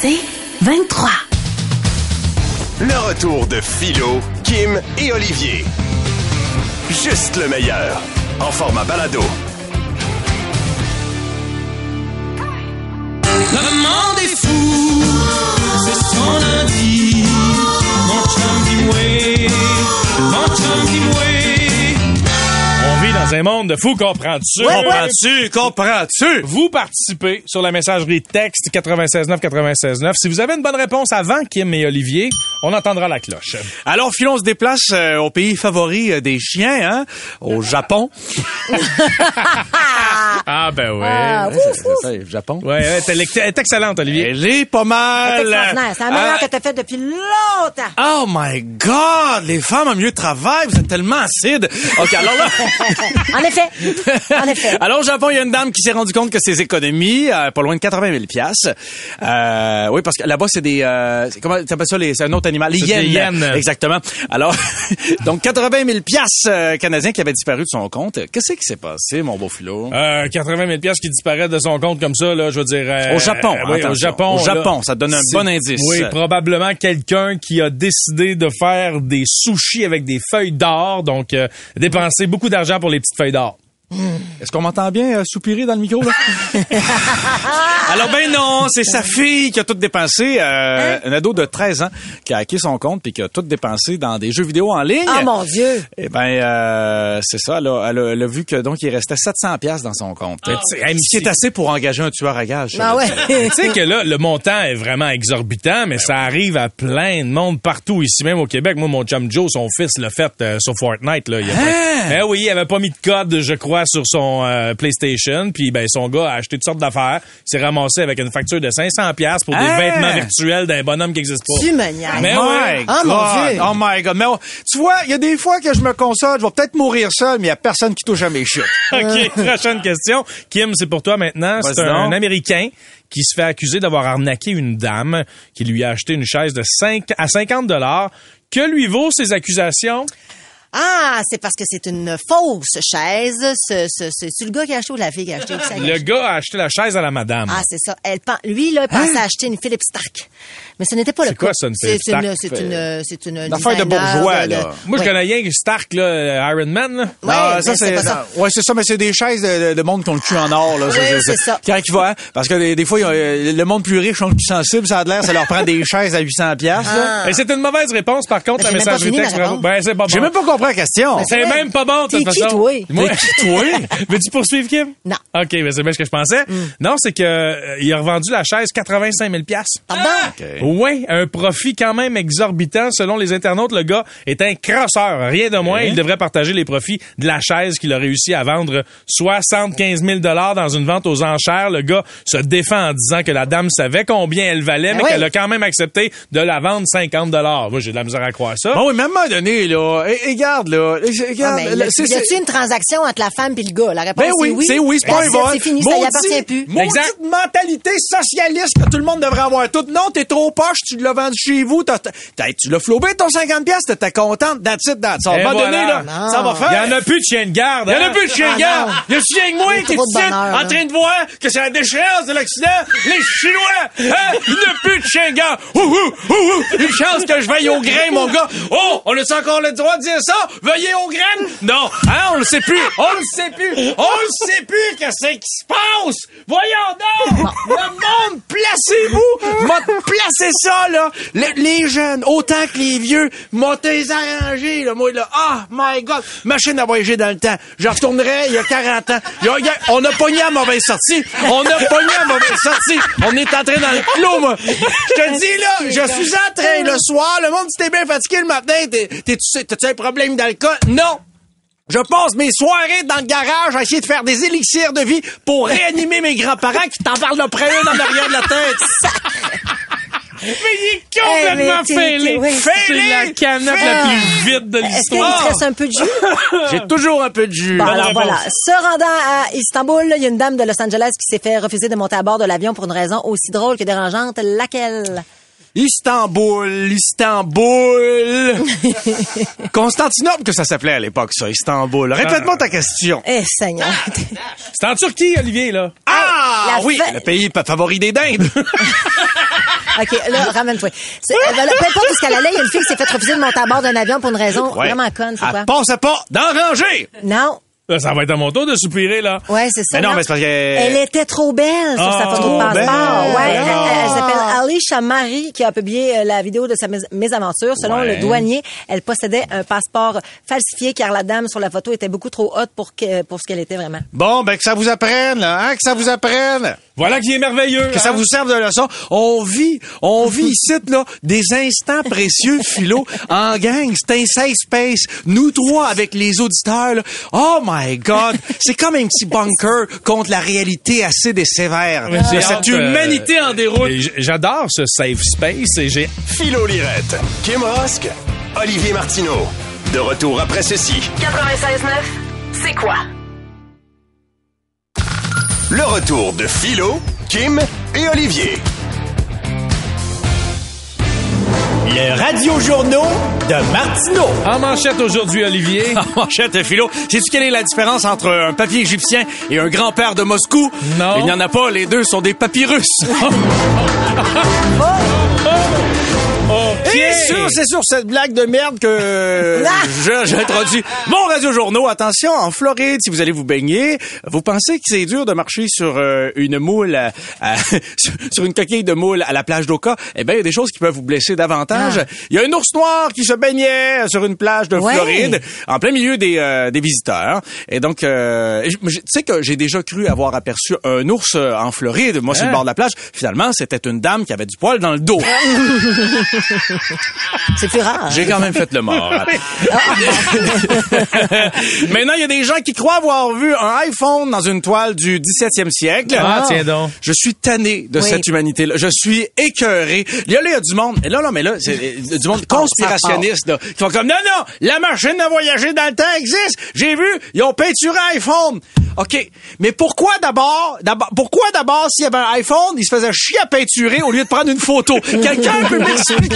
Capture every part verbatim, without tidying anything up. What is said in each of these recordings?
C'est vingt-trois. Le retour de Philo, Kim et Olivier. Juste le meilleur, en format balado. Le monde est fou, c'est ce qu'on a dit. Mon chum dit-moi, mon chum dit-moi. On vit dans un monde de fous, comprends-tu? Ouais, comprends-tu? Ouais. Comprends-tu? Vous participez sur la messagerie texte neuf six neuf neuf neuf six neuf. Si vous avez une bonne réponse avant Kim et Olivier, on entendra la cloche. Alors, Philo, on se déplace euh, au pays favori euh, des chiens, hein? Au Japon. Ah, ben oui. Ah, ouf, ouf. C'est, c'est, c'est, Japon. Ouais, ouais, t'es, t'es excellente, Olivier. Elle est pas mal. C'est, c'est la meilleure euh... que t'as faite depuis longtemps. Oh my God! Les femmes ont mieux de travail. Vous êtes tellement acides. OK, alors là... En effet. En effet. Alors, au Japon, il y a une dame qui s'est rendue compte que ses économies, euh, pas loin de quatre-vingt mille piastres. Euh, oui, parce que là-bas, c'est des, euh, c'est, comment t'appelles ça? Les, c'est un autre animal. Les yens. Des yens. Exactement. Alors, donc, quatre-vingt mille piastres euh, canadiens qui avaient disparu de son compte. Qu'est-ce qui s'est passé, mon beau Philo? Euh, quatre-vingt mille piastres qui disparaissent de son compte comme ça, là, je veux dire... Euh, au Japon. Euh, oui, au Japon. Au Japon, là, ça te donne un bon indice. Oui, probablement quelqu'un qui a décidé de faire des sushis avec des feuilles d'or, donc euh, dépenser beaucoup d'argent pour les petites feuilles d'or. Est-ce qu'on m'entend bien euh, soupirer dans le micro, là? Alors, ben non, c'est sa fille qui a tout dépensé. Euh, hein? Un ado de treize ans qui a hacké son compte puis qui a tout dépensé dans des jeux vidéo en ligne. Ah, mon Dieu! Eh ben, euh, c'est ça. Là, elle, a, elle a vu que donc il restait sept cents piastres dans son compte. Oh, elle, ce qui est assez pour engager un tueur à gages. Ah ouais. Tu sais que là, le montant est vraiment exorbitant, mais ben ça ouais. arrive à plein de monde partout, ici même au Québec. Moi, mon chum Joe, son fils, l'a fait euh, sur Fortnite. Là, il a hein? Ben oui, il avait pas mis de code, je crois, sur son euh, PlayStation, puis ben son gars a acheté toutes sortes d'affaires, s'est ramassé avec une facture de cinq cents piastres pour hey! des vêtements virtuels d'un bonhomme qui existe pas. Tu me niaises. Mais oui. Oh mon Dieu. Oh my God. Mais oh, tu vois, il y a des fois que je me console, je vais peut-être mourir seul, mais il y a personne qui touche à mes chutes. OK, prochaine question. Kim, c'est pour toi maintenant. Vas-y c'est un, un Américain qui se fait accuser d'avoir arnaqué une dame qui lui a acheté une chaise de cinq à cinquante dollars. Que lui vaut ces accusations? Ah, c'est parce que c'est une fausse chaise. C'est, c'est, c'est, c'est le gars qui a acheté ou la fille qui a acheté? Qui le acheté? Gars a acheté la chaise à la madame. Ah, c'est ça. Elle, lui, là, il pensait hein? acheter une Philippe Stark. Mais ce n'était pas le cas. C'est quoi ça, une Philippe Stark? Une, c'est une, c'est une, une affaire de bourgeois, de, là. De... Moi, je ouais. connais rien Stark, là, Iron Man, là. Ouais, non, ça, c'est, c'est pas ça. Ouais, c'est ça, mais c'est des chaises de, de monde qui ont le cul en or, là. Oui, ça, c'est, c'est ça. Quand ils voient, parce que des, des fois, ont, le monde plus riche, ont le cul sensible, ça a l'air, ça leur prend des chaises à huit cents piastres, ah. Et c'était une mauvaise réponse, par contre, la messagerie texte. Ben, c'est pas bon. La question. Mais c'est, c'est même pas bon, de toute façon. T'es qui, toi? T'es qui, toi? Veux-tu poursuivre, Kim? Non. OK, mais c'est bien ce que je pensais. Mm. Non, c'est que euh, il a revendu la chaise quatre-vingt-cinq mille dollars. Pardon? Ah! Okay. Oui, un profit quand même exorbitant. Selon les internautes, le gars est un crosseur. Rien de moins, mm. il devrait partager les profits de la chaise qu'il a réussi à vendre soixante-quinze mille dollars dans une vente aux enchères. Le gars se défend en disant que la dame savait combien elle valait, mais, mais oui. qu'elle a quand même accepté de la vendre cinquante dollars. Moi, j'ai de la misère à croire ça. Bon, oui, même à un moment donné, là... Et, et, Regarde, là. Regarde, ah, là c'est, y a-tu une transaction entre la femme et le gars? La réponse ben oui, est oui. C'est oui, c'est pas un vol. C'est fini, maudit, ça n'y appartient plus. Maudite mentalité socialiste que tout le monde devrait avoir toute. Non, t'es trop poche, tu l'as vendu chez vous. T'as, t'as, tu l'as flobé ton cinquante piastres, t'es contente, that's it, that's all. À un moment donné, là, non. ça va faire. Il y en a plus de chien de garde. Il hein? y en a plus de chien de garde. Il y a chien de moi qui est en train de voir que c'est la déchéance de l'Occident. Les Chinois, il n'y a plus de chien de garde. Une chance que je veille au grain, mon gars. Oh, on a encore le droit de dire ça? Ça, veillez aux graines? Non, hein, on le sait plus, on le sait plus, on le sait plus, qu'est-ce qui se passe? Voyons donc! Le monde, placez-vous! M'a placé ça, là! Le, les jeunes, autant que les vieux, m'a désarrangé, là, moi, là, ah, oh my God! Machine à voyager dans le temps, je retournerai il y a quarante ans. On a pogné à mauvaise sortie, on a pogné à mauvaise sortie, on est entré dans le clos, moi! Je te dis, là, je suis en train, le soir, le monde, si t'es bien fatigué le matin, t'es, t'es, t'es, t'es, t'es, t'es, t'es, t'es, t'es, t'es, t'es, problème d'alcool? Non! Je passe mes soirées dans le garage à essayer de faire des élixirs de vie pour réanimer mes grands-parents qui t'en parlent après eux dans l'arrière de la tête. Mais il est complètement fêlé. Oui. C'est la canette Fêlé. La plus vide de l'histoire. Est-ce qu'il te reste un peu de jus? J'ai toujours un peu de jus. Bon, alors réponse. Voilà. Se rendant à Istanbul, il y a une dame de Los Angeles qui s'est fait refuser de monter à bord de l'avion pour une raison aussi drôle que dérangeante. Laquelle? Istanbul, Istanbul. Constantinople que ça s'appelait à l'époque, ça, Istanbul. Répète-moi ta question. Eh, Seigneur. Ah, c'est en Turquie, Olivier, là. Ah, ah oui, fa... le pays favori des dindes. OK, là, ramène-toi. C'est, euh, là, peu importe où ce qu'elle allait, il y a une fille qui s'est fait refuser de monter à bord d'un avion pour une raison ouais. vraiment conne, c'est quoi? Elle passe pas dans la rangée! Non. Là, ça va être à mon tour de soupirer, là. Oui, c'est ça. Mais non, non, mais c'est parce que... Elle était trop belle sur oh, sa photo de passeport. Ouais, oh. elle, elle, elle s'appelle Alicia Marie, qui a publié la vidéo de sa mésaventure. Selon ouais. le douanier, elle possédait un passeport falsifié car la dame sur la photo était beaucoup trop haute pour, que, pour ce qu'elle était vraiment. Bon, ben que ça vous apprenne, là, hein, que ça vous apprenne. Voilà qui est merveilleux. Que hein? ça vous serve de leçon. On vit, on vit ici, là, des instants précieux, Philo, en gang. C'est un safe space. Nous trois avec les auditeurs, là. Oh my God! C'est comme un petit bunker contre la réalité acide et sévère. J'ai cette hâte, humanité euh, en déroute. J'adore ce safe space et j'ai... Philo Lirette, Kim Rusk, Olivier Martineau. De retour après ceci. quatre-vingt-seize neuf, c'est quoi? Le retour de Philo, Kim et Olivier. Le radio-journaux de Martineau. En manchette aujourd'hui, Olivier. En manchette, Philo. Sais-tu quelle est la différence entre un papy égyptien et un grand-père de Moscou? Non. Il n'y en a pas, les deux sont des papyrus. Okay. Et sûr, c'est sur cette blague de merde que j'introduis mon radio-journaux. Attention, en Floride, si vous allez vous baigner, vous pensez que c'est dur de marcher sur euh, une moule, à, à, sur une coquille de moule à la plage d'Oka? Eh bien, il y a des choses qui peuvent vous blesser davantage. Ah. Il y a un ours noir qui se baignait sur une plage de ouais. Floride, en plein milieu des, euh, des visiteurs. Et donc, euh, tu sais que j'ai déjà cru avoir aperçu un ours en Floride. Moi, hein? Sur le bord de la plage. Finalement, c'était une dame qui avait du poil dans le dos. C'est plus rare. Hein? J'ai quand même fait le mort. Maintenant, il y a des gens qui croient avoir vu un iPhone dans une toile du dix-septième siècle. Ah, tiens donc. Je suis tanné de oui. cette humanité-là. Je suis écœuré. Il y a, là, il y a du monde. Et là, là, mais là, c'est du monde conspirationniste, là, qui font comme, non, non, la machine à voyager dans le temps existe. J'ai vu, ils ont peinturé iPhone. OK. Mais pourquoi d'abord, d'abord, pourquoi d'abord, s'il y avait un iPhone, il se faisait chier à peinturer au lieu de prendre une photo? Quelqu'un peut m'expliquer?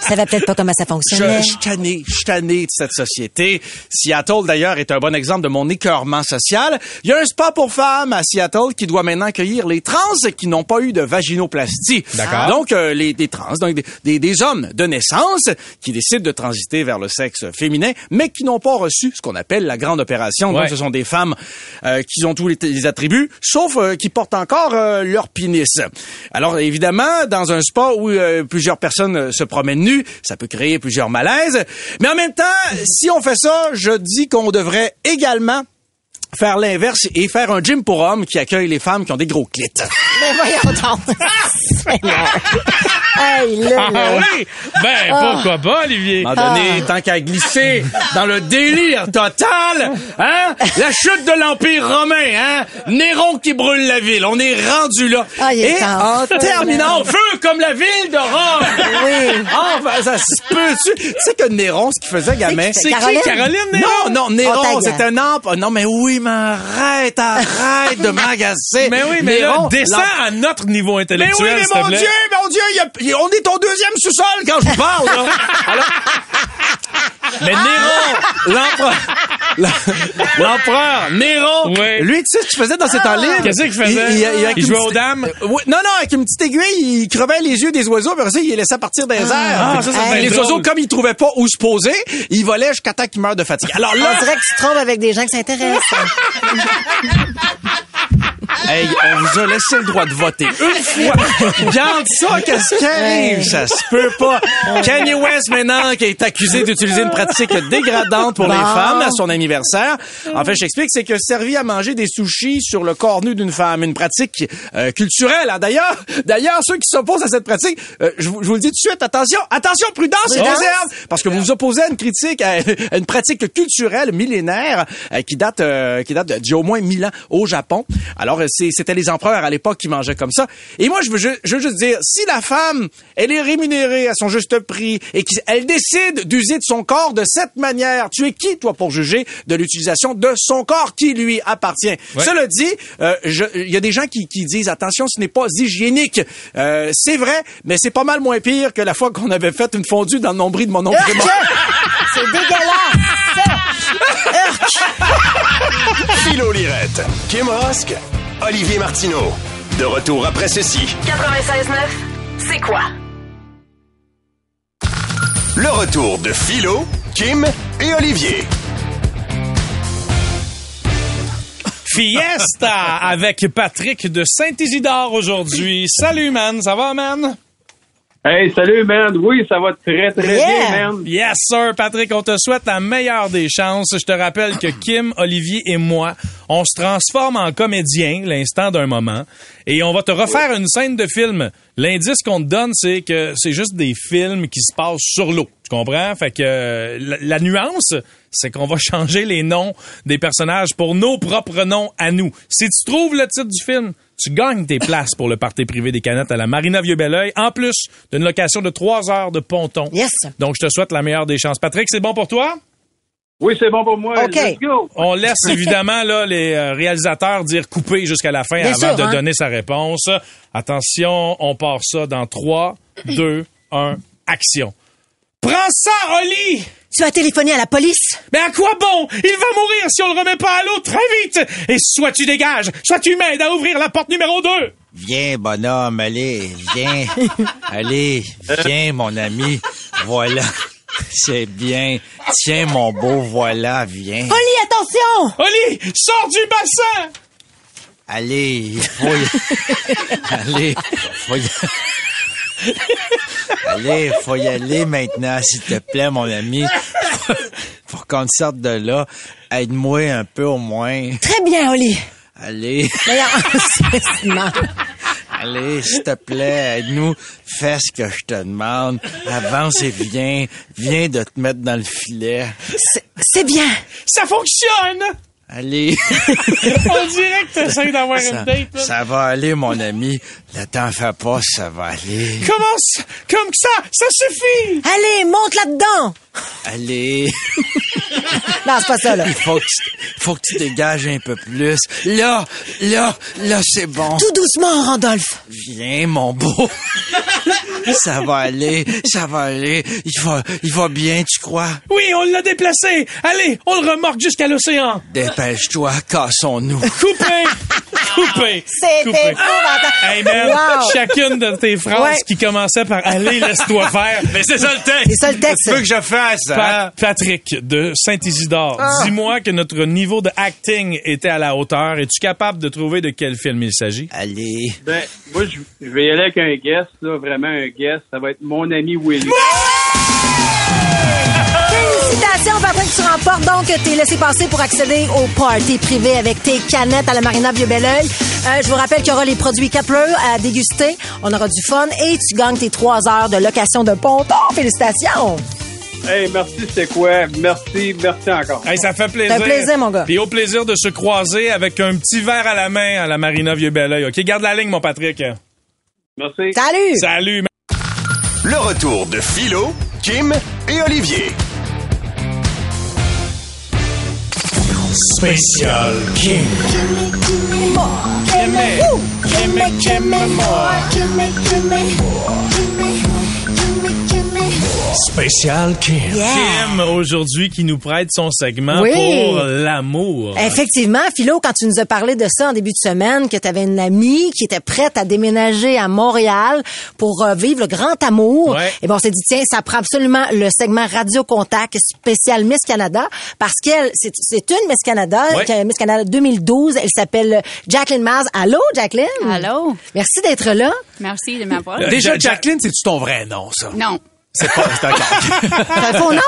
Ça va peut-être pas comment ça fonctionne. Je suis tanné, je suis tanné de cette société. Seattle, d'ailleurs, est un bon exemple de mon écœurement social. Il y a un spa pour femmes à Seattle qui doit maintenant accueillir les trans qui n'ont pas eu de vaginoplastie. D'accord. Donc, euh, les, les trans, donc des, des, des hommes de naissance qui décident de transiter vers le sexe féminin, mais qui n'ont pas reçu ce qu'on appelle la grande opération. Ouais. Donc, ce sont des femmes euh, qui ont tous les, les attributs, sauf euh, qui portent encore euh, leur pénis. Alors, évidemment, dans un spa où euh, plusieurs personnes se promènent nues, ça peut créer plusieurs malaises. Mais en même temps, si on fait ça, je dis qu'on devrait également faire l'inverse et faire un gym pour hommes qui accueille les femmes qui ont des gros clits. Mais voyons donc! Hey, là, là. Ah oui! Ben, oh. pourquoi pas, Olivier? À un moment donné, tant qu'à glisser dans le délire total, hein? La chute de l'Empire romain, hein? Néron qui brûle la ville. On est rendu là. Ah, il est Et temps. en terminant, feu comme la ville de Rome! Oui! Ah, ben, ça se peut-tu? Tu sais que Néron, ce qu'il faisait, gamin... C'est, c'est Caroline? qui, Caroline Néron? Non, non, Néron, c'est un empereur. Non, mais oui, mais arrête, arrête de m'agacer. Mais oui, mais Néron, là, descends à notre niveau intellectuel, s'il te plaît. Mais oui, mais mon Dieu, mon Dieu, il y a... On est ton deuxième sous-sol quand je vous parle, là. Alors... Mais Néron, l'empereur, l'empereur Néron, oui. lui, tu sais ce qu'il faisait dans ses temps libres? Qu'est-ce qu'il faisait? Il, il, il, il jouait aux dames? Euh, oui, non, non, avec une petite aiguille, il crevait les yeux des oiseaux, puis après ça, il les laissait partir dans les airs. Ah, ça, ça hey, les drôle. oiseaux, comme ils trouvaient pas où se poser, ils volaient jusqu'à temps qu'ils meurent de fatigue. Alors là... On dirait que tu te trompes avec des gens qui s'intéressent. Hey, on vous a laissé le droit de voter une fois. Regarde ça, qu'est-ce qui arrive? Ça se peut pas. Kanye West, maintenant, qui est accusé d'utiliser une pratique dégradante pour non. les femmes à son anniversaire. En fait, je t'explique, c'est que servi à manger des sushis sur le corps nu d'une femme, une pratique euh, culturelle. Hein. D'ailleurs, d'ailleurs, ceux qui s'opposent à cette pratique, euh, je, vous, je vous le dis tout de suite, attention, attention, prudence et réserve, parce que vous vous opposez à une critique, à, à une pratique culturelle millénaire euh, qui date, euh, qui date d'il y a au moins mille ans au Japon. Alors, c'est, c'était les empereurs à l'époque qui mangeaient comme ça. Et moi, je veux, je, je veux juste dire, si la femme, elle est rémunérée à son juste prix et qu'elle décide d'user de son corps de cette manière, tu es qui, toi, pour juger de l'utilisation de son corps qui lui appartient? Ouais. Cela dit, euh, je, il y a des gens qui, qui disent, attention, ce n'est pas hygiénique. Euh, c'est vrai, mais c'est pas mal moins pire que la fois qu'on avait fait une fondue dans le nombril de mon oncle. C'est dégueulasse! Philo Lirette, Kim Rusk, Olivier Martineau. De retour après ceci. quatre-vingt-seize neuf, c'est quoi? Le retour de Philo, Kim et Olivier. Fiesta avec Patrick de Saint-Isidore aujourd'hui. Salut, man. Ça va, man? Hey, salut, man. Oui, ça va très, très yeah. bien, man. Yes, sir. Patrick, on te souhaite la meilleure des chances. Je te rappelle que Kim, Olivier et moi, on se transforme en comédiens l'instant d'un moment et on va te refaire une scène de film. L'indice qu'on te donne, c'est que c'est juste des films qui se passent sur l'eau. Tu comprends? Fait que la, la nuance, c'est qu'on va changer les noms des personnages pour nos propres noms à nous. Si tu trouves le titre du film, tu gagnes tes places pour le party privé des canettes à la Marina Vieux-Belleuil, en plus d'une location de trois heures de ponton. Yes. Donc, je te souhaite la meilleure des chances. Patrick, c'est bon pour toi? Oui, c'est bon pour moi. Okay. Let's go. On laisse évidemment là les réalisateurs dire couper jusqu'à la fin Bien avant sûr, de hein? donner sa réponse. Attention, on part ça dans trois, deux, un, action. Prends ça, Oli! Tu as téléphoné à la police? Mais à quoi bon? Il va mourir si on le remet pas à l'eau très vite! Et soit tu dégages, soit tu m'aides à ouvrir la porte numéro deux! Viens, bonhomme, allez, viens. Allez, viens, mon ami. Voilà. C'est bien. Tiens, mon beau, voilà, viens. Oli, attention! Oli, sors du bassin! Allez, il faut y... Allez, faut y... Allez, faut y aller maintenant, s'il te plaît, mon ami. Faut qu'on sorte de là. Aide-moi un peu, au moins. Très bien, Oli. Allez. D'ailleurs, allez, s'il te plaît, aide-nous. Fais ce que je te demande. Avance et viens. Viens de te mettre dans le filet. C'est, c'est bien. Ça fonctionne! Allez. On dirait que t'essayes d'avoir ça, une date. Là. Ça va aller, mon ami. Ne t'en fais pas, ça va aller. Commence comme ça, ça suffit. Allez, monte là-dedans. Allez. Non, c'est pas ça, là. Il faut que, faut que tu dégages un peu plus. Là, là, là, c'est bon. Tout doucement, Randolph. Viens, mon beau. Ça va aller, ça va aller. Il va, il va bien, tu crois? Oui, on l'a déplacé. Allez, on le remorque jusqu'à l'océan. Dépêche-toi, cassons-nous. Coupé! Coupé! C'était épouvantable. Hey, man, wow. Chacune de tes phrases ouais. qui commençaient par « Allez, laisse-toi faire ». Mais c'est ça le texte. C'est ça le texte. Tu veux que je fasse, pa- hein? Patrick de Saint-Isidore, ah. dis-moi que notre niveau de acting était à la hauteur. Es-tu capable de trouver de quel film il s'agit? Allez. Ben, moi, je vais y aller avec un guess, là, vraiment un guess. Ça va être « Mon ami Willy ». Félicitations, Patrick, tu remportes donc tes laissés-passer pour accéder au party privé avec tes canettes à la Marina Vieux-Belleuil. Euh, je vous rappelle qu'il y aura les produits Capreux à déguster. On aura du fun et tu gagnes tes trois heures de location de ponton. Félicitations! Hey, merci, c'est quoi? Merci, merci encore. Hey, ça fait plaisir. Ça fait plaisir, mon gars. Puis au plaisir de se croiser avec un petit verre à la main à la Marina Vieux-Belleuil. OK, garde la ligne, mon Patrick. Merci. Salut! Salut! Le retour de Philo, Kim et Olivier. Spécial Kim. Gimme, gimme more. Gimme, gimme, gimme more. Gimme, gimme more. Gimme, gimme, gimme Spécial Kim. Yeah. Kim, aujourd'hui, qui nous prête son segment oui. pour l'amour. Effectivement, Philo, quand tu nous as parlé de ça en début de semaine, que tu avais une amie qui était prête à déménager à Montréal pour euh, vivre le grand amour, ouais. et ben on s'est dit, tiens, ça prend absolument le segment Radio Contact spécial Miss Canada, parce qu'elle, c'est, c'est une Miss Canada, ouais. Miss Canada deux mille douze, elle s'appelle Jacqueline Miles. Allô, Jacqueline? Allô. Merci d'être là. Merci de m'avoir. Déjà, Jacqueline, c'est-tu ton vrai nom, ça? Non. C'est pas, c'est un T'as un faux nom?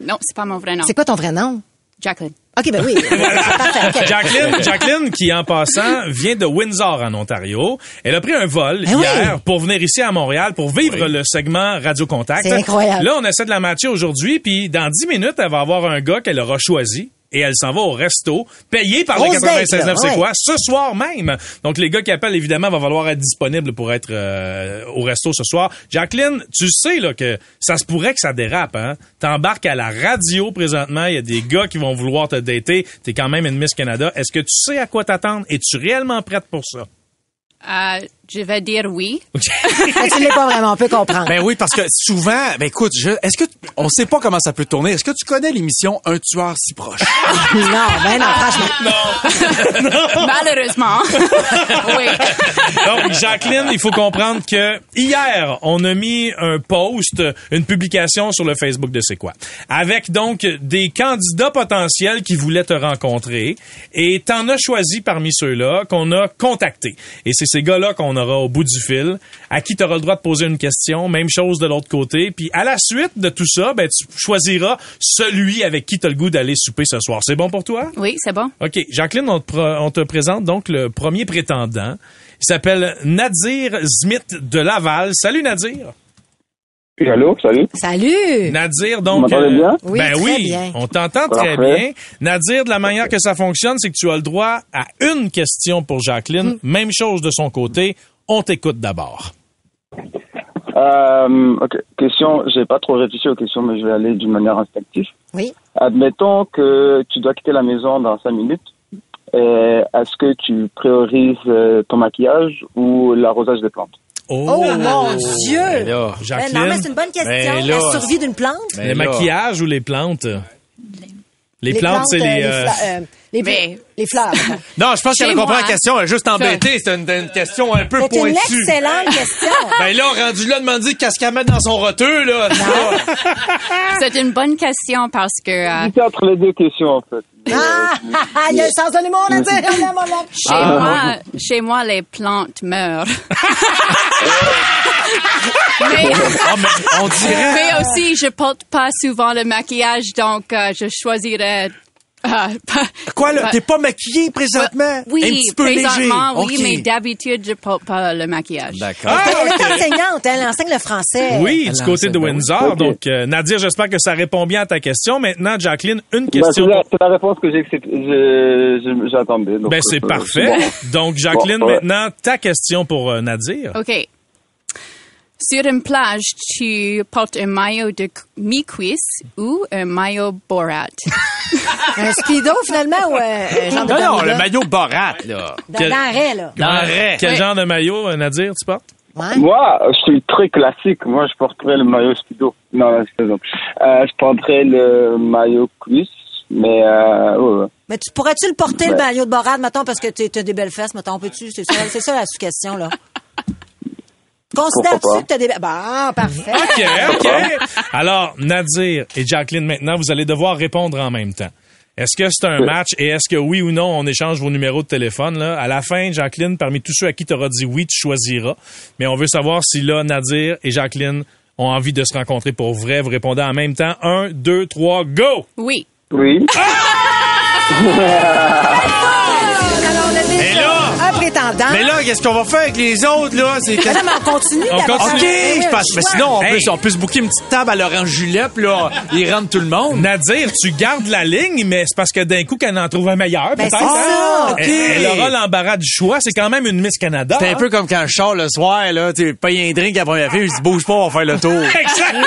Non, c'est pas mon vrai nom. C'est quoi ton vrai nom? Jacqueline. OK, ben oui. Okay. Jacqueline, Jacqueline, qui, en passant, vient de Windsor, en Ontario. Elle a pris un vol ben hier oui. pour venir ici à Montréal pour vivre oui. le segment Radio Contact. C'est incroyable. Là, on essaie de la matcher aujourd'hui, puis dans dix minutes, elle va avoir un gars qu'elle aura choisi. Et elle s'en va au resto, payé par Rose le quatre-vingt-seize neuf, ouais. c'est quoi? Ce soir même. Donc, les gars qui appellent, évidemment, va falloir être disponible pour être euh, au resto ce soir. Jacqueline, tu sais là que ça se pourrait que ça dérape. Hein? T'embarques à la radio présentement, il y a des gars qui vont vouloir te dater. T'es quand même une Miss Canada. Est-ce que tu sais à quoi t'attendre? Es-tu réellement prête pour ça? Euh, je vais dire oui. Okay. Tu l'es pas vraiment, on peut comprendre. Ben oui, parce que souvent, ben écoute, je, est-ce que, on sait pas comment ça peut tourner. Est-ce que tu connais l'émission Un tueur si proche? Non, ben non, franchement. Non. Non. Malheureusement. Oui. Donc, Jacqueline, il faut comprendre que hier, on a mis un post, une publication sur le Facebook de C'est quoi? Avec donc des candidats potentiels qui voulaient te rencontrer. Et t'en as choisi parmi ceux-là qu'on a contactés. Et c'est ces gars-là qu'on aura au bout du fil, à qui tu auras le droit de poser une question, même chose de l'autre côté. Puis à la suite de tout ça, ben tu choisiras celui avec qui tu as le goût d'aller souper ce soir. C'est bon pour toi? Oui, c'est bon. OK. Jacqueline, on te, pr- on te présente donc le premier prétendant. Il s'appelle Nadir Zmit de Laval. Salut, Nadir. Allô, salut. Salut. Nadir, donc... Vous m'entendez bien? Oui, ben très oui, bien. On t'entend très Parfait. bien. Nadir, de la manière que ça fonctionne, c'est que tu as le droit à une question pour Jacqueline. Mm. Même chose de son côté. On t'écoute d'abord. Euh, OK. Question, j'ai pas trop réfléchi aux questions, mais je vais aller d'une manière instinctive. Oui. Admettons que tu dois quitter la maison dans cinq minutes. Et est-ce que tu priorises ton maquillage ou l'arrosage des plantes? Oh, oh mon Dieu! Mais là, Jacqueline, mais non, mais c'est une bonne question. Là, la survie d'une plante? Le maquillage ou les plantes? Les, les plantes, plantes, c'est les... Euh, les, fla- euh, les, les fleurs. Non, je pense Chez qu'elle moi, comprend la question. Elle est juste embêtée. C'est une, une question un peu c'est pointue. C'est une excellente question. Ben là, rendu là, demander qu'est-ce qu'elle met dans son roteux, là. C'est une bonne question parce que... Euh... C'est entre les deux questions, en fait. Ah, il y a le sens de l'humour, on a dit. Chez ah. moi, chez moi, les plantes meurent. mais, oh, mais, on dirait... mais aussi, je porte pas souvent le maquillage, donc euh, je choisirais. Euh, Quoi, là? Euh, t'es pas maquillée présentement? Oui, un petit peu présentement, léger. Oui, okay. Mais d'habitude, je porte pas le maquillage. D'accord. Ah, elle est enseignante, elle enseigne le français. Oui, elle du côté de Windsor. Okay. Donc, euh, Nadir, j'espère que ça répond bien à ta question. Maintenant, Jacqueline, une question. Ben, c'est, la, c'est la réponse que j'ai, je, je, j'attendais. Donc, ben, c'est euh, parfait. C'est bon. Donc, Jacqueline, bon, ouais. maintenant, ta question pour euh, Nadir. OK. Sur une plage, tu portes un maillot de mi-cuisse ou un maillot Borat? Un speedo, finalement, ou un genre de Non, non, le maillot Borat, là. Dans, Quel... dans le raie, là. Dans le raie. Quel ouais. genre de maillot, Nadir, tu portes? Ouais. Moi, je suis très classique. Moi, je porterais le maillot speedo. Non, non, c'est bon. Euh, je porterais le maillot cuisse, mais... Euh, ouais. Mais tu pourrais-tu le porter, ouais. le maillot de Borat, mettons, parce que t'as des belles fesses, mettons, peux-tu? C'est ça, c'est ça la sous-question, là. Considères-tu que t'as des... Bon, parfait. OK, OK. Alors, Nadir et Jacqueline, maintenant, vous allez devoir répondre en même temps. Est-ce que c'est un match et est-ce que oui ou non, on échange vos numéros de téléphone, là? À la fin, Jacqueline, parmi tous ceux à qui t'auras dit oui, tu choisiras. Mais on veut savoir si, là, Nadir et Jacqueline ont envie de se rencontrer pour vrai. Vous répondez en même temps. Un, deux, trois, go! Oui. Oui. Ah! Alors, on a dit et là, prétendant. Mais là, qu'est-ce qu'on va faire avec les autres, là? C'est... Non, mais on continue. On continue. OK, je pense. Mais sinon, on, hey. peut, on peut se booker une petite table à l'Orange Julep, là. Ils rentrent tout le monde. Nadir, tu gardes la ligne, mais c'est parce que d'un coup, qu'elle en trouve un meilleur, ben, peut-être. C'est ça. Ah, okay. elle, elle aura l'embarras du choix. C'est quand même une Miss Canada. C'est un hein? peu comme quand je sors le soir, là. Tu payes un drink avant la fille, je dis bouge pas, on va faire le tour. Exactement.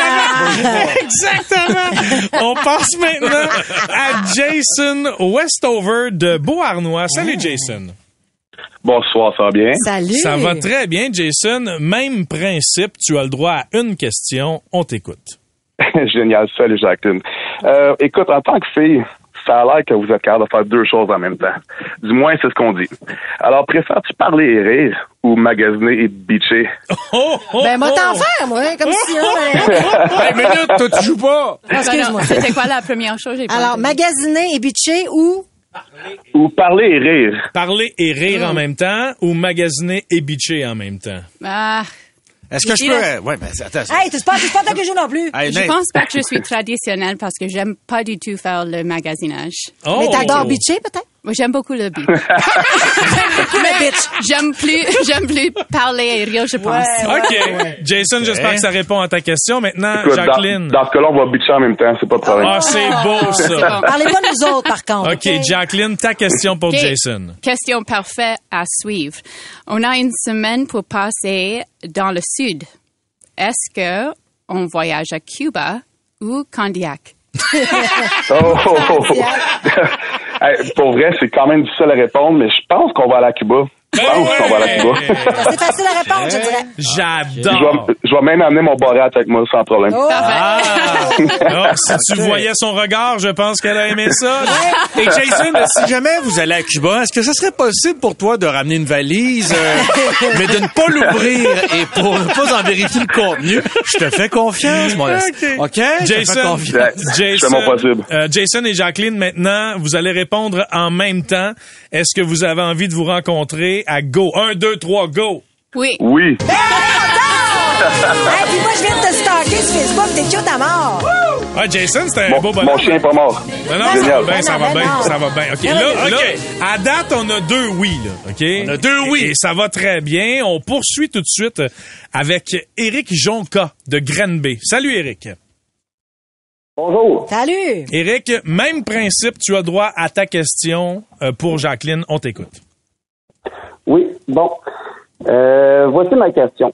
Exactement. On passe maintenant à Jason Westover de Beauharnois. Salut, Jason. Bonsoir, ça va bien? Salut! Ça va très bien, Jason. Même principe, tu as le droit à une question. On t'écoute. Génial. Salut, Jacqueline. Euh, écoute, en tant que fille, ça a l'air que vous êtes capable de faire deux choses en même temps. Du moins, c'est ce qu'on dit. Alors, préfères-tu parler et rire ou magasiner et bitcher? Oh, oh, ben, moi, t'en faire, moi, comme si... Ben, minute, toi, tu joues pas! Excuse-moi. C'était quoi la première chose? J'ai Alors, magasiner et bitcher ou... Ou parler et rire. Parler et rire mmh. en même temps ou magasiner et bitcher en même temps? Ah... Est-ce que je peux... Oui, mais attends. Hey, tu ne penses pas tant que je non plus. Hey, je ne pense pas que je suis traditionnelle parce que j'aime pas du tout faire le magasinage. Oh. Mais t'adores bitcher, peut-être? Moi, j'aime beaucoup le bitch. j'aime plus, j'aime plus parler et rire, je pense. Ouais, OK. Ouais. Jason, j'espère que ça répond à ta question. Maintenant, écoute, Jacqueline. Dans, dans ce cas-là, on va bitcher en même temps. C'est pas de problème. Ah, c'est beau, ça. Bon. Parlez pas de nous autres, par contre. OK, Jacqueline, ta question pour okay. Jason. Question parfaite à suivre. On a une semaine pour passer dans le sud. Est-ce que on voyage à Cuba ou Candiac? oh, oh, oh, oh. Hey, pour vrai, c'est quand même difficile à répondre, mais je pense qu'on va aller à Cuba. Je pense qu'on va aller à Cuba. C'est facile à répondre, je dirais. J'adore. Je vais même amener mon barrette avec moi sans problème. Oh. Ah. Non, si tu voyais son regard, je pense qu'elle a aimé ça. Et Jason, si jamais vous allez à Cuba, est-ce que ça serait possible pour toi de ramener une valise, euh, mais de ne pas l'ouvrir et pour ne pas en vérifier le contenu? Je te fais confiance, mon ami. OK? okay? Jason, je fais Jason, mon possible. Euh, Jason et Jacqueline, maintenant, vous allez répondre en même temps. Est-ce que vous avez envie de vous rencontrer à go? Un, deux, trois, go! Oui. Oui. Hey, puis moi, je viens de te stalker sur Facebook, t'es cute à mort. Ah, Jason, c'était un beau bonhomme. Mon chien n'est pas mort. Non, non, ça va bien, ça va bien, ça va bien. OK, là, là, à date, on a deux oui, là. OK? On a deux oui. Et ça va très bien. On poursuit tout de suite avec Éric Joncas de Granby. Salut, Éric. Bonjour. Salut. Éric, même principe, tu as droit à ta question pour Jacqueline. On t'écoute. Oui, bon. Euh, voici ma question.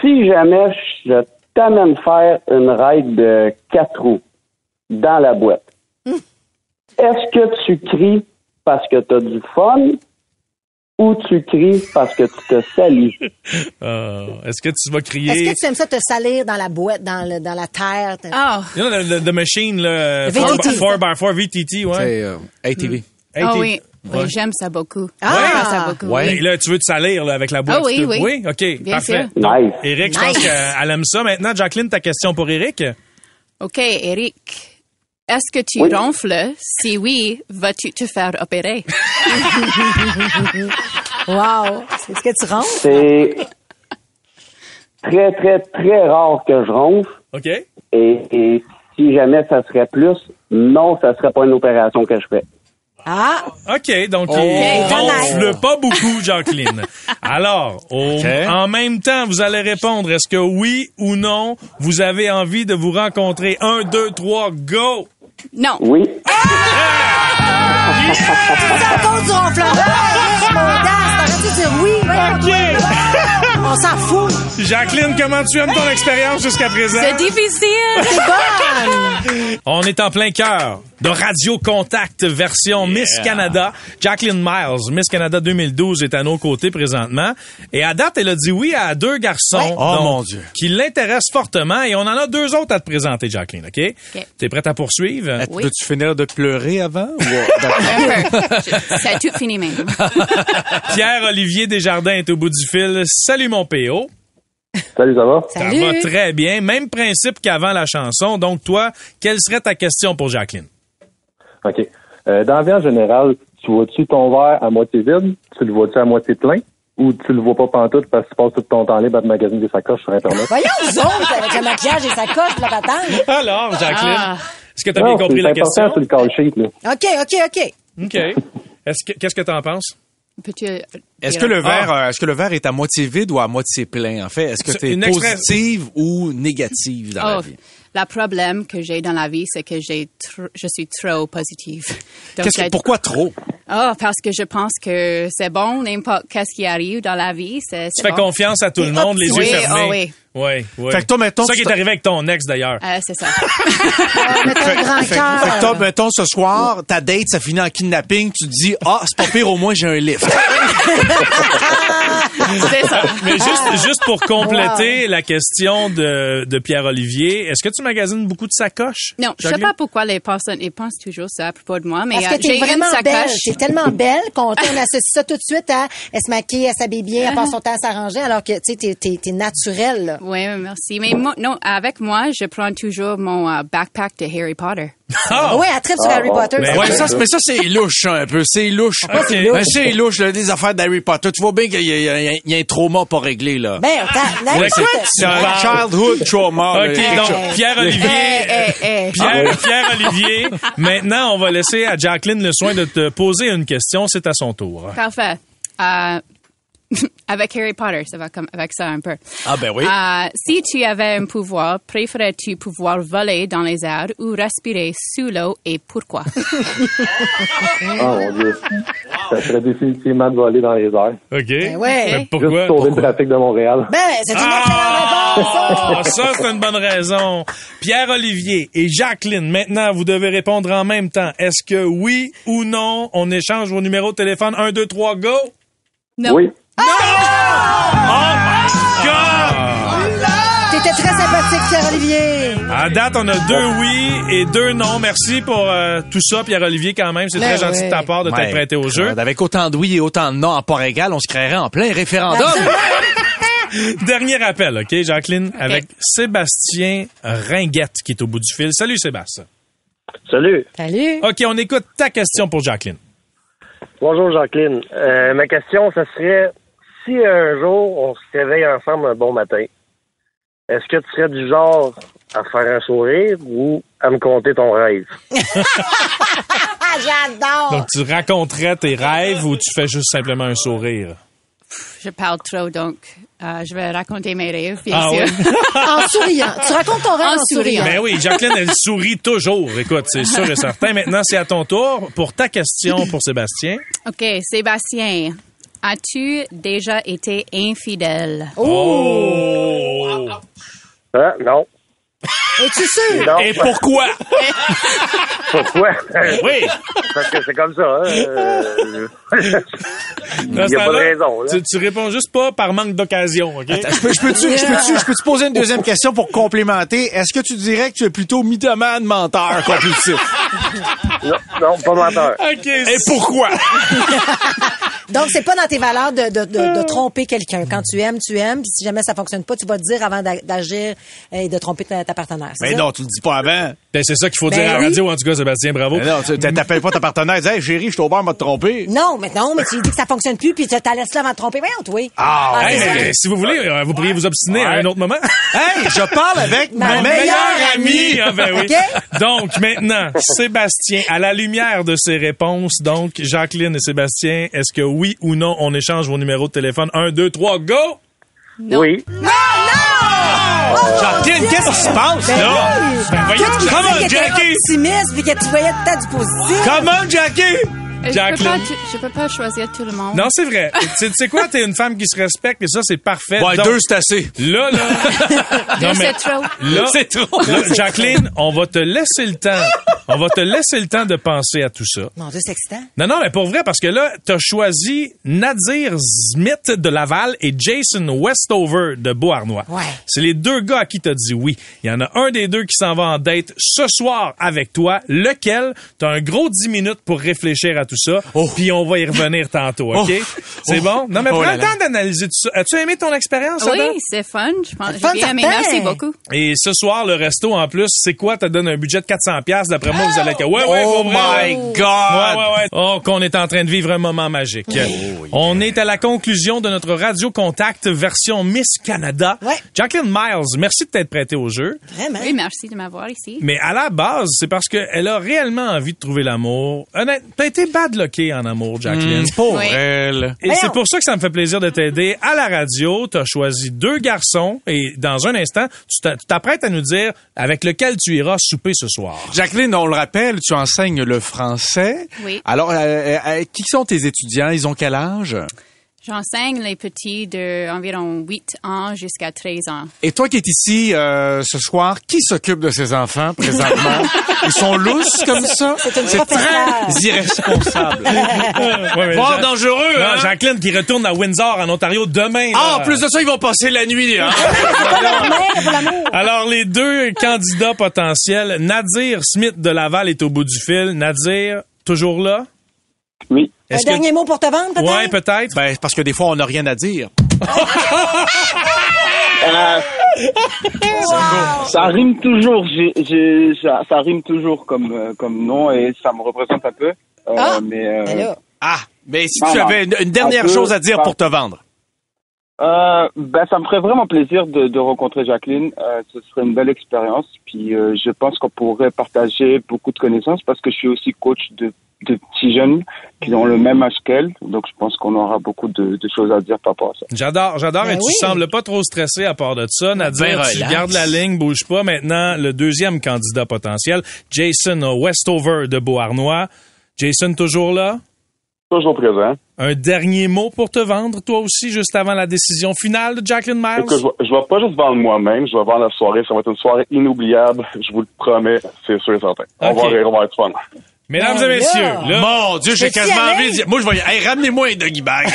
Si jamais je t'amène faire une ride de quatre roues dans la boîte, mmh. est-ce que tu cries parce que t'as du fun ou tu cries parce que tu te salis? euh, est-ce que tu vas crier? Est-ce que tu aimes ça te salir dans la boîte, dans, le, dans la terre? Oh. You know, the, the machine, le four by four V T T, ouais. C'est euh, A T V. Mmh. A T V. Oh, oui. Oui, ouais. j'aime ça beaucoup. Ah! J'aime ça beaucoup. Ouais. Mais là, tu veux te salir là, avec la boîte? Ah oui, oui. Oui, OK, bien parfait. Nice. Éric, nice. Je pense qu'elle aime ça. Maintenant, Jacqueline, ta question pour Éric? OK, Éric. Est-ce que tu oui. ronfles? Si oui, vas-tu te faire opérer? Wow! Est-ce que tu ronfles? C'est très, très, très rare que je ronfle. OK. Et, et si jamais ça serait plus, non, ça serait pas une opération que je fais. Ah! OK, donc on ronfle pas beaucoup, Jacqueline. Alors, au, okay. en même temps, vous allez répondre, est-ce que oui ou non, vous avez envie de vous rencontrer? Un, deux, trois, go! Non. Oui. Ah! Ah! Yeah! C'est encore du ronfleur. Oui, okay. On s'en fout. Jacqueline, comment tu aimes ton expérience jusqu'à présent? C'est difficile. C'est bon. On est en plein cœur de Radio Contact version yeah. Miss Canada. Jacqueline Miles, Miss Canada deux mille douze, est à nos côtés présentement. Et à date, elle a dit oui à deux garçons oui. oh, donc, mon Dieu. qui l'intéressent fortement. Et on en a deux autres à te présenter, Jacqueline. OK? okay. T'es prête à poursuivre? Oui. Peux-tu finir de pleurer avant? Ça a tout fini même. Pierre-Olivier Desjardins est au bout du fil. Salut mon P O. Salut, ça va? Ça Salut. va très bien. Même principe qu'avant la chanson. Donc toi, quelle serait ta question pour Jacqueline? OK. Euh, dans la vie en général, tu vois-tu ton verre à moitié vide? Tu le vois-tu à moitié plein? Ou tu le vois pas pantoute parce que tu passes tout ton temps libre à te magasiner des sacoches sur Internet? Voyons nous autres avec le maquillage et sacoches, la patente. Alors, Jacqueline, ah. est-ce que tu as bien compris la question? C'est important sur le call sheet, là. OK, OK, OK. OK. Est-ce que, qu'est-ce que tu en penses? Peux-tu Est-ce que le verre, ah. est-ce que le verre est à moitié vide ou à moitié plein, en fait? Est-ce que t'es positive ou négative dans oh. la vie? Le problème que j'ai dans la vie, c'est que j'ai tr- je suis trop positive. Donc, qu'est-ce que, pourquoi trop? Oh, parce que je pense que c'est bon, n'importe qu'est-ce qui arrive dans la vie, c'est, c'est Tu bon. fais confiance à tout le monde, les oui, yeux fermés. Oh oui, oui. Oui, fait que toi, mettons, c'est ça qui est arrivé avec ton ex, d'ailleurs. Euh, c'est ça. euh, mettons fait, grand fait, cœur. Fait que toi, mettons, ce soir, ta date, ça finit en kidnapping, tu te dis, ah, oh, c'est pas pire, au moins, j'ai un lift. C'est ça. Mais juste, juste pour compléter wow. la question de, de Pierre-Olivier, est-ce que tu magasines beaucoup de sacoches? Non, je sais pas pourquoi les personnes ils pensent toujours ça à propos de moi, mais parce que t'es j'ai vraiment une sacoche. Belle. T'es tellement belle qu'on tourne associe ça tout de suite à elle se maquiller, elle s'habille bien, elle passe son temps à s'arranger, alors que tu sais t'es, t'es, t'es naturelle. Là. Oui, merci. Mais moi, non, avec moi, je prends toujours mon euh, backpack de Harry Potter. Oh. Oui, elle tripe sur Harry Potter. Mais, ouais, ça, mais ça, c'est louche un peu. C'est louche. Okay. C'est louche, c'est louche là, des affaires d'Harry Potter. Tu vois bien qu'il y a, y a, y a un trauma pas réglé. Là. Ben, attends. Ouais, c'est, c'est un childhood trauma. OK, là, donc, Pierre-Olivier, hey, hey, hey. Pierre, Pierre-Olivier, maintenant, on va laisser à Jacqueline le soin de te poser une question. C'est à son tour. Parfait. Euh, avec Harry Potter, ça va comme avec ça un peu. Ah ben oui. Euh, si tu avais un pouvoir, préférais-tu pouvoir voler dans les airs ou respirer sous l'eau et pourquoi? Oh mon Dieu. Ça serait définitivement de voler dans les airs. OK. Ben ouais. Mais pourquoi? Juste sauver pourquoi? le trafic de Montréal. Ben, c'est une ah! excellente réponse! Ça, c'est une bonne raison. Pierre-Olivier et Jacqueline, maintenant, vous devez répondre en même temps. Est-ce que oui ou non, on échange vos numéros de téléphone? un, deux, trois, go! Non. Oui. Non! Oh my God! T'étais très sympathique, Pierre-Olivier. À date, on a deux oui et deux non. Merci pour euh, tout ça, Pierre-Olivier, quand même. C'est mais très gentil oui. de ta part de ouais. t'être prêté au jeu. Avec autant de oui et autant de non en part égal, on se créerait en plein référendum. Dernier appel, OK, Jacqueline, okay. avec Sébastien Ringuette qui est au bout du fil. Salut, Sébastien. Salut. Salut. OK, on écoute ta question pour Jacqueline. Bonjour, Jacqueline. Euh, ma question, ça serait... Si un jour, on se réveille ensemble un bon matin, est-ce que tu serais du genre à faire un sourire ou à me conter ton rêve? J'adore! Donc, tu raconterais tes rêves ou tu fais juste simplement un sourire? Je parle trop, donc euh, je vais raconter mes rêves, bien ah sûr. Oui? En souriant. Tu racontes ton rêve en, en souriant. Mais oui, Jacqueline, elle sourit toujours. Écoute, c'est sûr et certain. Maintenant, c'est à ton tour pour ta question pour Sébastien. OK, Sébastien. As-tu déjà été infidèle? Oh! Euh, non. Es-tu sûr? Non, et parce... pourquoi? Pourquoi? Oui! Parce que c'est comme ça. Euh... Il n'y a pas de raison. Là. Tu, tu réponds juste pas par manque d'occasion, OK? Attends, je, peux, je, peux-tu, yeah. je, peux-tu, je peux-tu poser une deuxième question pour complémenter? Est-ce que tu dirais que tu es plutôt mythomane, menteur, compulsif? Non, non, pas menteur. OK. Et pourquoi? Donc, c'est pas dans tes valeurs de, de, de, de tromper quelqu'un. Quand tu aimes, tu aimes. Puis si jamais ça fonctionne pas, tu vas te dire avant d'a- d'agir et de tromper ta, ta partenaire. Mais ben non, tu le dis pas avant. Ben, c'est ça qu'il faut ben dire oui. à la radio, en tout cas, Sébastien, bravo. Ben non, tu t'appelles pas ta partenaire et dis, hey, chérie, je suis au bar, m'a te trompé. Non, mais non, mais tu lui dis que ça fonctionne plus puis tu t'as laissé là avant de tromper. Voyons, toi. Ah, ah hey, mais, si vous voulez, vous pourriez vous obstiner ouais. à un autre moment. Hey, je parle avec ma, ma meilleure amie. amie. Ah, ben oui. Okay? Donc, maintenant, Sébastien, à la lumière de ses réponses, donc, Jacqueline et Sébastien, est-ce que oui ou non, on échange vos numéros de téléphone? un, deux, trois, go! Non. Oui. Non, non! Oh, Jacqueline, qu'est-ce qui se passe, ben là? Oui. Ben, voyons, tu comment, Jackie? Optimiste, puis que tu voyais le temps du positif. Comment, Jackie? Jacqueline. Je peux, pas, je peux pas choisir tout le monde. Non, c'est vrai. Tu sais quoi, t'es une femme qui se respecte et ça, c'est parfait. Ouais, donc, deux, c'est assez. Là, là. Non, deux, mais, c'est trop. Là, c'est trop. Là, Jacqueline, on va te laisser le temps. On va te laisser le temps de penser à tout ça. Mon Dieu, c'est excitant. Non, non, mais pour vrai, parce que là, t'as choisi Nadir Zmit de Laval et Jason Westover de Beauharnois. Ouais. C'est les deux gars à qui t'as dit oui. Il y en a un des deux qui s'en va en date ce soir avec toi, lequel t'as un gros dix minutes pour réfléchir à tout ça, oh. puis on va y revenir tantôt, OK? Oh. C'est bon? Non, mais prends oh le temps d'analyser tout ça. As-tu aimé ton expérience, Adam? Oui, c'est fun. Je pense j'ai bien aimé. Merci beaucoup. Et ce soir, le resto, en plus, c'est quoi? T'as donné un budget de quatre cents dollars. D'après moi, vous allez... Ouais, oh ouais, oh my God! Ouais, ouais, ouais. Oh, qu'on est en train de vivre un moment magique. Oh, on yeah. est à la conclusion de notre Radio Contact version Miss Canada. Ouais. Jacqueline Miles, merci de t'être prêtée au jeu. Vraiment. Oui, merci de m'avoir ici. Mais à la base, c'est parce qu'elle a réellement envie de trouver l'amour. Honnêtement, t'as été bad padlocké en amour, Jacqueline. Mmh, c'est pour oui. elle. Et mais c'est on... pour ça que ça me fait plaisir de t'aider. À la radio, t'as choisi deux garçons et dans un instant, tu t'apprêtes à nous dire avec lequel tu iras souper ce soir. Jacqueline, on le rappelle, tu enseignes le français. Oui. Alors, euh, euh, qui sont tes étudiants? Ils ont quel âge? J'enseigne les petits de environ huit ans jusqu'à treize ans. Et toi qui es ici euh, ce soir, qui s'occupe de ces enfants présentement? Ils sont lousses comme ça? C'est, une c'est très irresponsable. ouais, Voir Jacques... dangereux, non, hein? Jacqueline qui retourne à Windsor, en Ontario, demain. Ah, là... en plus de ça, ils vont passer la nuit. Hein? Alors... Alors, les deux candidats potentiels, Nadir Zmit de Laval est au bout du fil. Nadir, toujours là? Oui. Est-ce un que... dernier mot pour te vendre, peut-être? Oui, peut-être. Ben, parce que des fois, on n'a rien à dire. euh, wow. Ça rime toujours. J'ai, j'ai, ça, ça rime toujours comme, euh, comme nom et ça me représente un peu. Euh, ah. Mais, euh... ah, mais si non, tu non, avais une, une dernière chose peu, à dire pas... pour te vendre. Euh, ben, ça me ferait vraiment plaisir de, de rencontrer Jacqueline. Euh, ce serait une belle expérience. Puis, euh, je pense qu'on pourrait partager beaucoup de connaissances parce que je suis aussi coach de de petits jeunes qui ont le même âge qu'elle. Donc, je pense qu'on aura beaucoup de, de choses à dire par rapport à ça. J'adore, j'adore. Mais et oui. tu sembles pas trop stressé à part de ça. Nadir, ben, tu gardes la ligne, bouge pas. Maintenant, le deuxième candidat potentiel, Jason Westover de Beauharnois. Jason, toujours là? Toujours présent. Un dernier mot pour te vendre, toi aussi, juste avant la décision finale de Jacqueline Miles? Écoute, je, je vais pas juste vendre moi-même, je vais vendre la soirée. Ça va être une soirée inoubliable, je vous le promets, c'est sûr et certain. Okay. On va rire, on va être fun. Mesdames et messieurs, là, mon Dieu, j'ai quasiment envie de dire... Moi, je vais... Hey, ramenez-moi un doggy bag.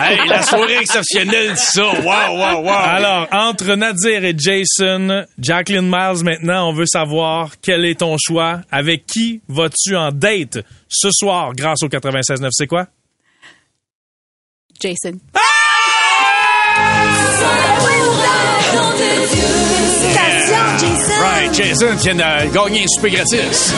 Hey, la soirée exceptionnelle, ça. Wow, wow, wow. Alors, entre Nadir et Jason, Jacqueline Miles, maintenant, on veut savoir quel est ton choix. Avec qui vas-tu en date ce soir grâce au quatre-vingt-seize neuf? C'est quoi? Jason. Ah! Right, Jason qui a gagné un souper gratis.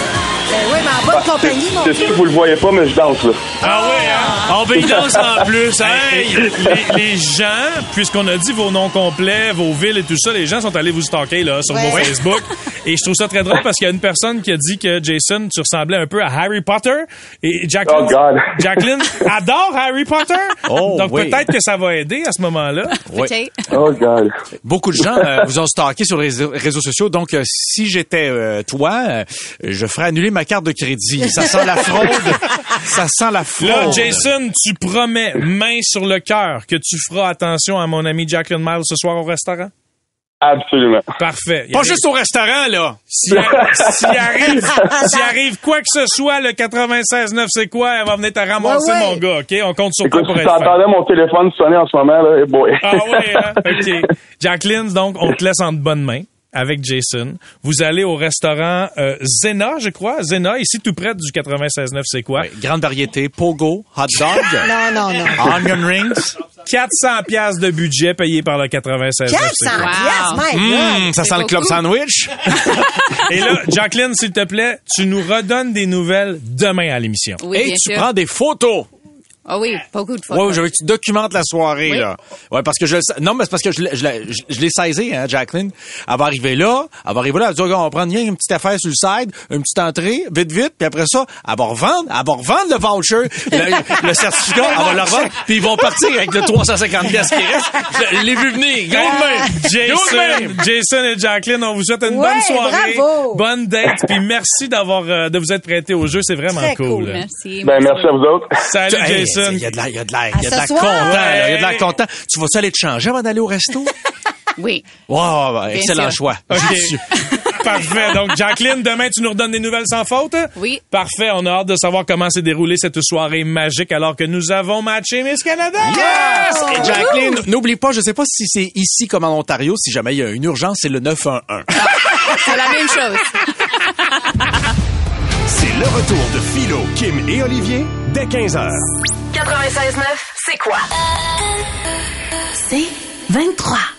Ben oui, mais en bonne bah, compagnie, c'est, mon c'est, Dieu. Vous le voyez pas, mais je danse, là. Ah oui, hein? On va y danser en plus. Hey, les, les gens, puisqu'on a dit vos noms complets, vos villes et tout ça, les gens sont allés vous stalker, là, sur ouais. vos Facebook. Et je trouve ça très drôle parce qu'il y a une personne qui a dit que Jason, tu ressemblais un peu à Harry Potter. Et Jacqueline, oh Jacqueline adore Harry Potter. Oh, donc oui. peut-être que ça va aider à ce moment-là. Oui. Oh God. Beaucoup de gens euh, vous ont stalké sur les réseaux sociaux. Donc, euh, si j'étais euh, toi, euh, je ferais annuler ma carte de crédit. Ça sent la fraude. Ça sent la fraude. Là, Jason, tu promets, main sur le cœur, que tu feras attention à mon ami Jacqueline Miles ce soir au restaurant? Absolument. Parfait. Pas des... juste au restaurant, là. S'il arrive, s'il arrive quoi que ce soit, le quatre-vingt-seize neuf, c'est quoi? Elle va venir te ramasser, ouais, ouais. mon gars, OK? On compte sur toi pour si être fait. J'entendais mon téléphone sonner en ce moment, là. Hey boy. Ah ouais, hein? OK. Jacqueline, donc, on te laisse en de bonnes mains avec Jason. Vous allez au restaurant euh, Zena, je crois. Zena, ici, tout près du quatre-vingt-seize neuf, c'est quoi? Oui, grande variété. Pogo, hot dog. non, non, non. Onion rings. quatre cents piastres de budget payé par le quatre-vingt-seize neuf. quatre cents piastres, wow. my God! Mmh, ça sent beaucoup. Le club sandwich. Et là, Jacqueline, s'il te plaît, tu nous redonnes des nouvelles demain à l'émission. Oui, et bien tu sûr. Prends des photos. Ah oh oui, beaucoup de photos. Oui, je veux que tu documentes la soirée, oui. là. Ouais, parce que je non, mais c'est parce que je, je, je, je l'ai saisi, hein, Jacqueline. Elle va arriver là, elle va arriver là, elle va dire, on va prendre une petite affaire sur le side, une petite entrée, vite, vite, puis après ça, elle va revendre, elle va revendre le voucher, le, le certificat, elle va le revendre, puis ils vont partir avec le trois cent cinquante pièces qui reste. Je l'ai vu venir. Jason, Jason et Jacqueline, on vous souhaite une ouais, bonne soirée, bravo. Bonne date, puis merci d'avoir, euh, de vous être prêtés au jeu, c'est vraiment Très cool. cool. Merci. Ben, merci à vous autres. Salut, Jason. Il y a de l'air, il y a de l'air, il y a de l'air content, là, il y a de l'air content. Tu vas-tu aller te changer avant d'aller au resto? Oui. Wow, excellent choix. Okay. Parfait. Donc, Jacqueline, demain, tu nous redonnes des nouvelles sans faute? Oui. Parfait. On a hâte de savoir comment s'est déroulée cette soirée magique alors que nous avons matché Miss Canada. Yes! Et Jacqueline, Ouh! n'oublie pas, je sais pas si c'est ici comme en Ontario, si jamais il y a une urgence, c'est le neuf un un. C'est la même chose. C'est le retour de Philo, Kim et Olivier dès quinze heures. quatre-vingt-seize neuf, c'est quoi? C'est vingt-trois.